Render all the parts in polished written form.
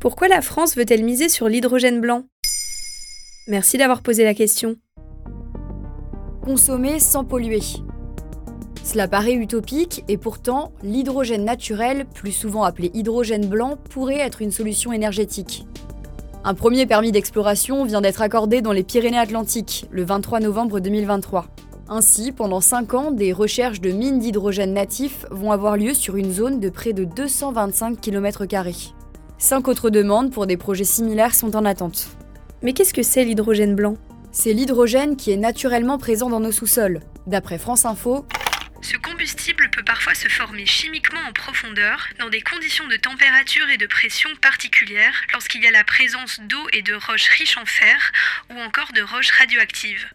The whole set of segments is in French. Pourquoi la France veut-elle miser sur l'hydrogène blanc ? Merci d'avoir posé la question. Consommer sans polluer. Cela paraît utopique et pourtant, l'hydrogène naturel, plus souvent appelé hydrogène blanc, pourrait être une solution énergétique. Un premier permis d'exploration vient d'être accordé dans les Pyrénées-Atlantiques, le 23 novembre 2023. Ainsi, pendant 5 ans, des recherches de mines d'hydrogène natif vont avoir lieu sur une zone de près de 225 km². 5 autres demandes pour des projets similaires sont en attente. Mais qu'est-ce que c'est l'hydrogène blanc ? C'est l'hydrogène qui est naturellement présent dans nos sous-sols. D'après France Info, ce combustible peut parfois se former chimiquement en profondeur, dans des conditions de température et de pression particulières, lorsqu'il y a la présence d'eau et de roches riches en fer, ou encore de roches radioactives.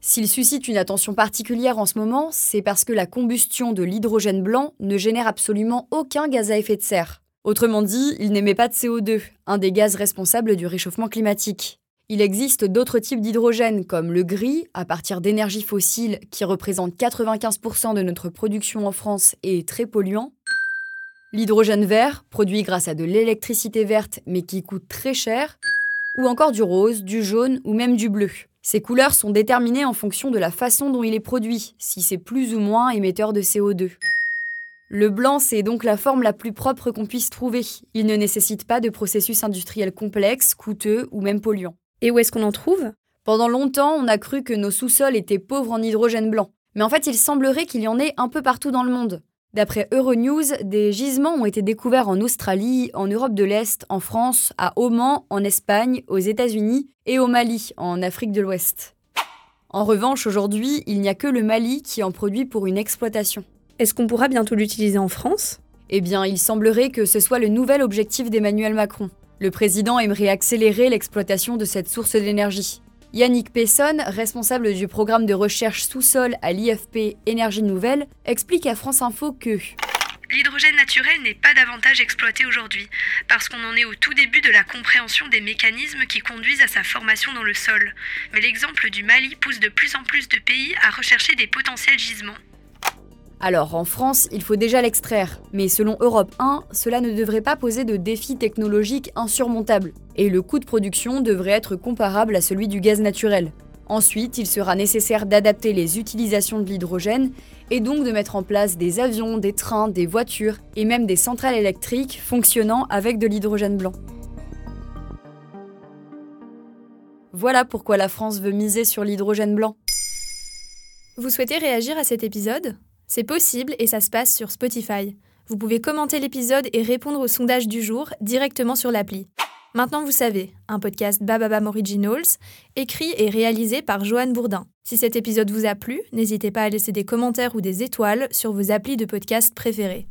S'il suscite une attention particulière en ce moment, c'est parce que la combustion de l'hydrogène blanc ne génère absolument aucun gaz à effet de serre. Autrement dit, il n'émet pas de CO2, un des gaz responsables du réchauffement climatique. Il existe d'autres types d'hydrogène, comme le gris, à partir d'énergies fossiles, qui représente 95% de notre production en France et est très polluant. L'hydrogène vert, produit grâce à de l'électricité verte, mais qui coûte très cher. Ou encore du rose, du jaune ou même du bleu. Ces couleurs sont déterminées en fonction de la façon dont il est produit, si c'est plus ou moins émetteur de CO2. Le blanc, c'est donc la forme la plus propre qu'on puisse trouver. Il ne nécessite pas de processus industriel complexe, coûteux ou même polluant. Et où est-ce qu'on en trouve ? Pendant longtemps, on a cru que nos sous-sols étaient pauvres en hydrogène blanc. Mais en fait, il semblerait qu'il y en ait un peu partout dans le monde. D'après Euronews, des gisements ont été découverts en Australie, en Europe de l'Est, en France, à Oman, en Espagne, aux États-Unis et au Mali, en Afrique de l'Ouest. En revanche, aujourd'hui, il n'y a que le Mali qui en produit pour une exploitation. Est-ce qu'on pourra bientôt l'utiliser en France ? Eh bien, il semblerait que ce soit le nouvel objectif d'Emmanuel Macron. Le président aimerait accélérer l'exploitation de cette source d'énergie. Yannick Pesson, responsable du programme de recherche sous-sol à l'IFP Énergie Nouvelle, explique à France Info que l'hydrogène naturel n'est pas davantage exploité aujourd'hui, parce qu'on en est au tout début de la compréhension des mécanismes qui conduisent à sa formation dans le sol. Mais l'exemple du Mali pousse de plus en plus de pays à rechercher des potentiels gisements. Alors, en France, il faut déjà l'extraire, mais selon Europe 1, cela ne devrait pas poser de défi technologique insurmontable, et le coût de production devrait être comparable à celui du gaz naturel. Ensuite, il sera nécessaire d'adapter les utilisations de l'hydrogène, et donc de mettre en place des avions, des trains, des voitures, et même des centrales électriques fonctionnant avec de l'hydrogène blanc. Voilà pourquoi la France veut miser sur l'hydrogène blanc. Vous souhaitez réagir à cet épisode ? C'est possible et ça se passe sur Spotify. Vous pouvez commenter l'épisode et répondre au sondage du jour directement sur l'appli. Maintenant vous savez, un podcast Bababam Originals, écrit et réalisé par Joanne Bourdin. Si cet épisode vous a plu, n'hésitez pas à laisser des commentaires ou des étoiles sur vos applis de podcast préférés.